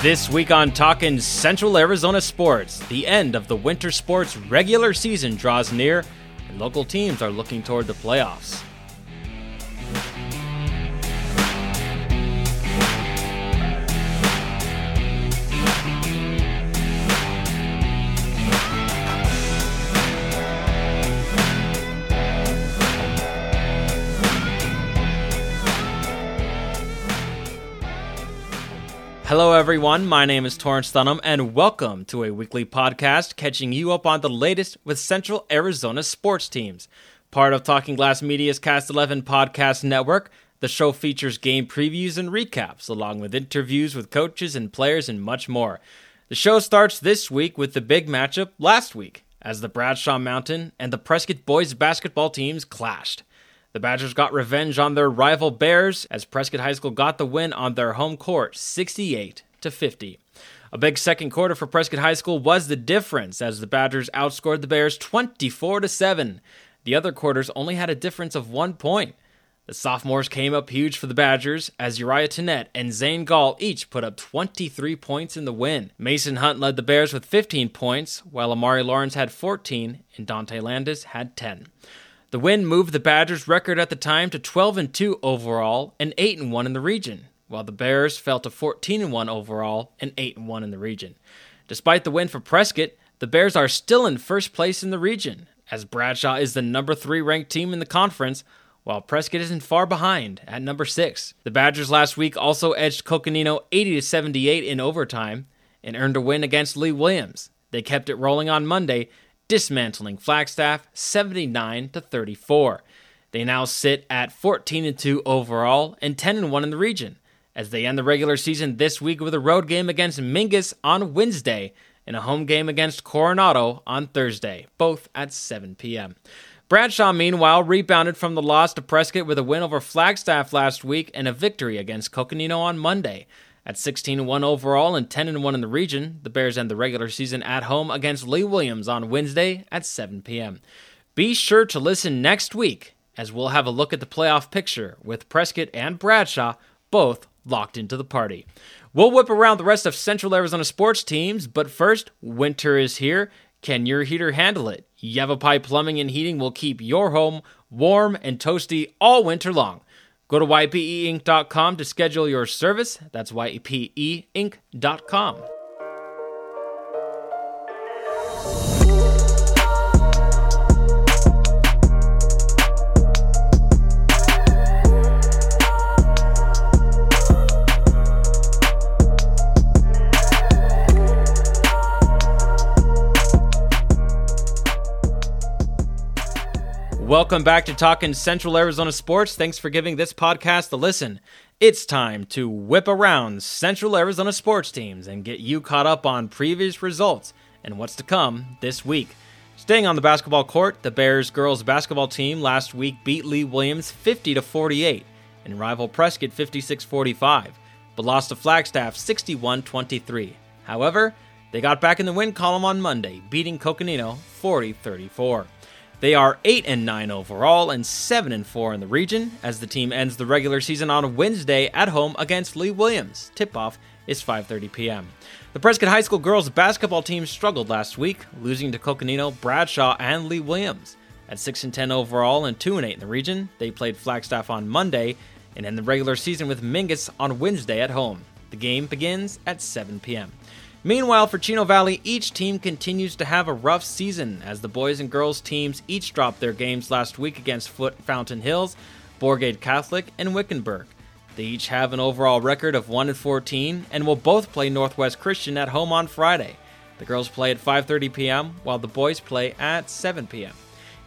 This week on Talkin' Central Arizona Sports, the end of the winter sports regular season draws near, and local teams are looking toward the playoffs. Hello everyone, my name is Torrence Dunham, and welcome to a weekly podcast catching you up on the latest with Central Arizona sports teams. Part of Talking Glass Media's Cast 11 podcast network, the show features game previews and recaps, along with interviews with coaches and players and much more. The show starts this week with the big matchup last week, as the Bradshaw Mountain and the Prescott boys basketball teams clashed. The Badgers got revenge on their rival Bears as Prescott High School got the win on their home court, 68-50. A big second quarter for Prescott High School was the difference as the Badgers outscored the Bears 24-7. The other quarters only had a difference of 1 point. The sophomores came up huge for the Badgers as Uriah Tenette and Zane Gall each put up 23 points in the win. Mason Hunt led the Bears with 15 points, while Amari Lawrence had 14 and Dante Landis had 10. The win moved the Badgers' record at the time to 12-2 overall and 8-1 in the region, while the Bears fell to 14-1 overall and 8-1 in the region. Despite the win for Prescott, the Bears are still in first place in the region, as Bradshaw is the number 3 ranked team in the conference, while Prescott isn't far behind at number 6. The Badgers last week also edged Coconino 80-78 in overtime and earned a win against Lee Williams. They kept it rolling on Monday, dismantling Flagstaff 79-34. They now sit at 14-2 overall and 10-1 in the region, as they end the regular season this week with a road game against Mingus on Wednesday and a home game against Coronado on Thursday, both at 7 p.m. Bradshaw, meanwhile, rebounded from the loss to Prescott with a win over Flagstaff last week and a victory against Coconino on Monday. At 16-1 overall and 10-1 in the region, the Bears end the regular season at home against Lee Williams on Wednesday at 7 p.m. Be sure to listen next week, as we'll have a look at the playoff picture with Prescott and Bradshaw both locked into the party. We'll whip around the rest of Central Arizona sports teams, but first, winter is here. Can your heater handle it? Yavapai Plumbing and Heating will keep your home warm and toasty all winter long. Go to ypeinc.com to schedule your service. That's ypeinc.com. Welcome back to Talkin' Central Arizona Sports. Thanks for giving this podcast a listen. It's time to whip around Central Arizona sports teams and get you caught up on previous results and what's to come this week. Staying on the basketball court, the Bears girls basketball team last week beat Lee Williams 50-48 and rival Prescott 56-45, but lost to Flagstaff 61-23. However, they got back in the win column on Monday, beating Coconino 40-34. They are 8-9 overall and 7-4 in the region as the team ends the regular season on Wednesday at home against Lee Williams. Tip-off is 5:30 p.m. The Prescott High School girls basketball team struggled last week, losing to Coconino, Bradshaw, and Lee Williams. At 6-10 overall and 2-8 in the region, they played Flagstaff on Monday and end the regular season with Mingus on Wednesday at home. The game begins at 7 p.m. Meanwhile, for Chino Valley, each team continues to have a rough season as the boys and girls teams each dropped their games last week against Fountain Hills, Bourgade Catholic, and Wickenburg. They each have an overall record of 1-14 and will both play Northwest Christian at home on Friday. The girls play at 5:30 p.m. while the boys play at 7 p.m.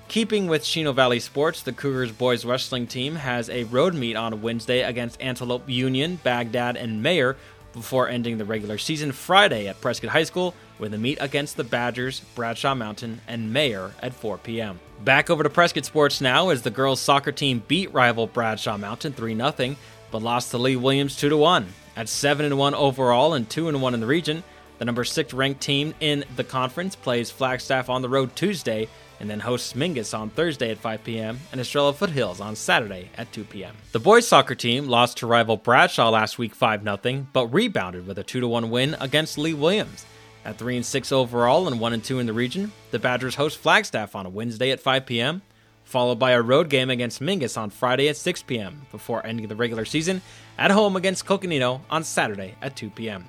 Keeping with Chino Valley sports, the Cougars boys wrestling team has a road meet on Wednesday against Antelope Union, Baghdad, and Mayer, before ending the regular season Friday at Prescott High School with a meet against the Badgers, Bradshaw Mountain, and Mayer at 4 p.m. Back over to Prescott sports now as the girls' soccer team beat rival Bradshaw Mountain 3-0, but lost to Lee Williams 2-1. At 7-1 overall and 2-1 in the region, the number 6 ranked team in the conference plays Flagstaff on the road Tuesday and then hosts Mingus on Thursday at 5 p.m. and Estrella Foothills on Saturday at 2 p.m. The boys' soccer team lost to rival Bradshaw last week 5-0, but rebounded with a 2-1 win against Lee Williams. At 3-6 overall and 1-2 in the region, the Badgers host Flagstaff on a Wednesday at 5 p.m., followed by a road game against Mingus on Friday at 6 p.m., before ending the regular season at home against Coconino on Saturday at 2 p.m.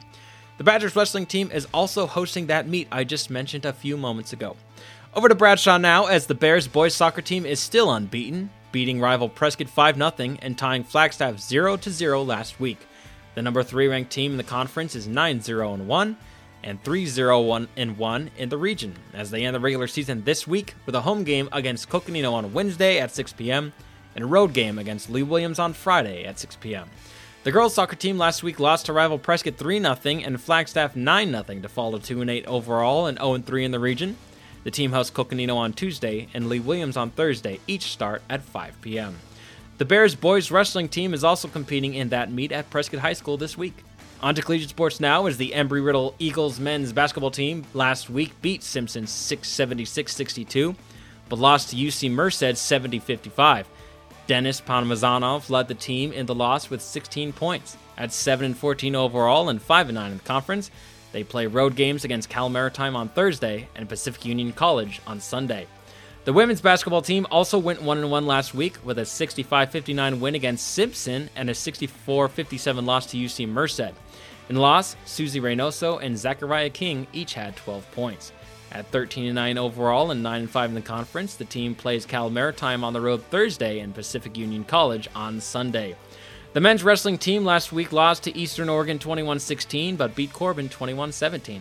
The Badgers wrestling team is also hosting that meet I just mentioned a few moments ago. Over to Bradshaw now, as the Bears boys soccer team is still unbeaten, beating rival Prescott 5-0 and tying Flagstaff 0-0 last week. The number 3 ranked team in the conference is 9-0-1 and 3-0-1 in the region, as they end the regular season this week with a home game against Coconino on Wednesday at 6 p.m. and a road game against Lee Williams on Friday at 6 p.m. The girls' soccer team last week lost to rival Prescott 3-0 and Flagstaff 9-0 to fall to 2-8 overall and 0-3 in the region. The team hosts Coconino on Tuesday and Lee Williams on Thursday, each start at 5 p.m. The Bears boys wrestling team is also competing in that meet at Prescott High School this week. On to collegiate sports now, as the Embry-Riddle Eagles men's basketball team last week beat Simpson 676-62, but lost to UC Merced 70-55. Dennis Panmazanov led the team in the loss with 16 points. At 7-14 overall and 5-9 in the conference, they play road games against Cal Maritime on Thursday and Pacific Union College on Sunday. The women's basketball team also went 1-1 last week with a 65-59 win against Simpson and a 64-57 loss to UC Merced. In loss, Susie Reynoso and Zachariah King each had 12 points. At 13-9 overall and 9-5 in the conference, the team plays Cal Maritime on the road Thursday and Pacific Union College on Sunday. The men's wrestling team last week lost to Eastern Oregon 21-16 but beat Corbin 21-17.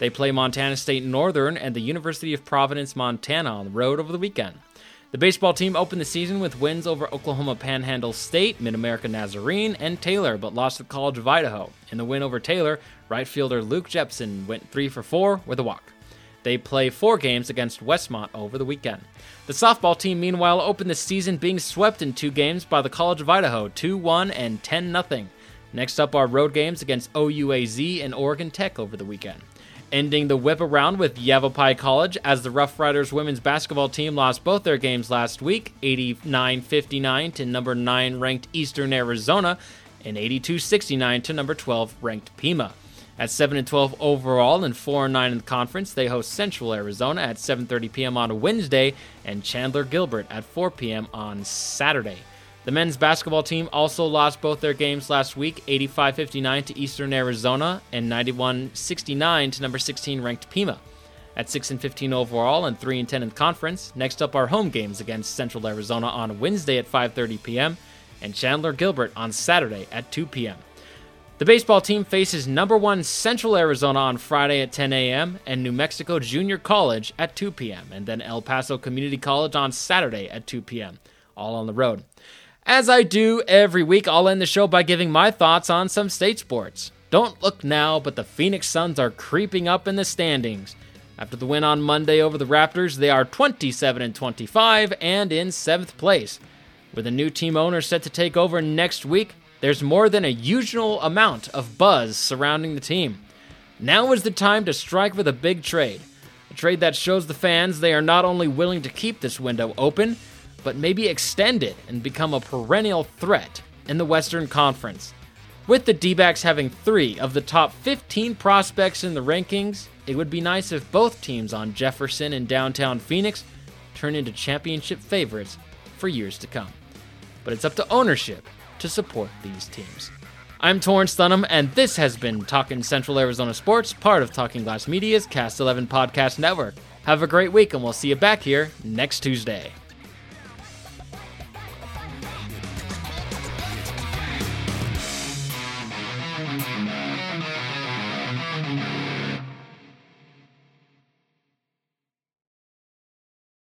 They play Montana State Northern and the University of Providence, Montana on the road over the weekend. The baseball team opened the season with wins over Oklahoma Panhandle State, Mid-America Nazarene, and Taylor, but lost to the College of Idaho. In the win over Taylor, right fielder Luke Jepson went 3-for-4 with a walk. They play 4 games against Westmont over the weekend. The softball team, meanwhile, opened the season being swept in 2 games by the College of Idaho, 2-1 and 10-0. Next up are road games against OUAZ and Oregon Tech over the weekend. Ending the whip around with Yavapai College, as the Rough Riders women's basketball team lost both their games last week, 89-59 to number 9 ranked Eastern Arizona and 82-69 to number 12 ranked Pima. At 7-12 overall and 4-9 in the conference, they host Central Arizona at 7:30 p.m. on Wednesday and Chandler Gilbert at 4 p.m. on Saturday. The men's basketball team also lost both their games last week, 85-59 to Eastern Arizona and 91-69 to number 16 ranked Pima. At 6-15 overall and 3-10 in the conference, next up are home games against Central Arizona on Wednesday at 5:30 p.m. and Chandler Gilbert on Saturday at 2 p.m. The baseball team faces number 1 Central Arizona on Friday at 10 a.m. and New Mexico Junior College at 2 p.m. and then El Paso Community College on Saturday at 2 p.m., all on the road. As I do every week, I'll end the show by giving my thoughts on some state sports. Don't look now, but the Phoenix Suns are creeping up in the standings. After the win on Monday over the Raptors, they are 27-25 and in 7th place. With a new team owner set to take over next week, there's more than a usual amount of buzz surrounding the team. Now is the time to strike with a big trade. A trade that shows the fans they are not only willing to keep this window open, but maybe extend it and become a perennial threat in the Western Conference. With the D-backs having 3 of the top 15 prospects in the rankings, it would be nice if both teams on Jefferson and downtown Phoenix turn into championship favorites for years to come. But it's up to ownership to support these teams. I'm Torrence Dunham, and this has been Talkin' Central Arizona Sports, part of Talking Glass Media's Cast 11 Podcast Network. Have a great week, and we'll see you back here next Tuesday.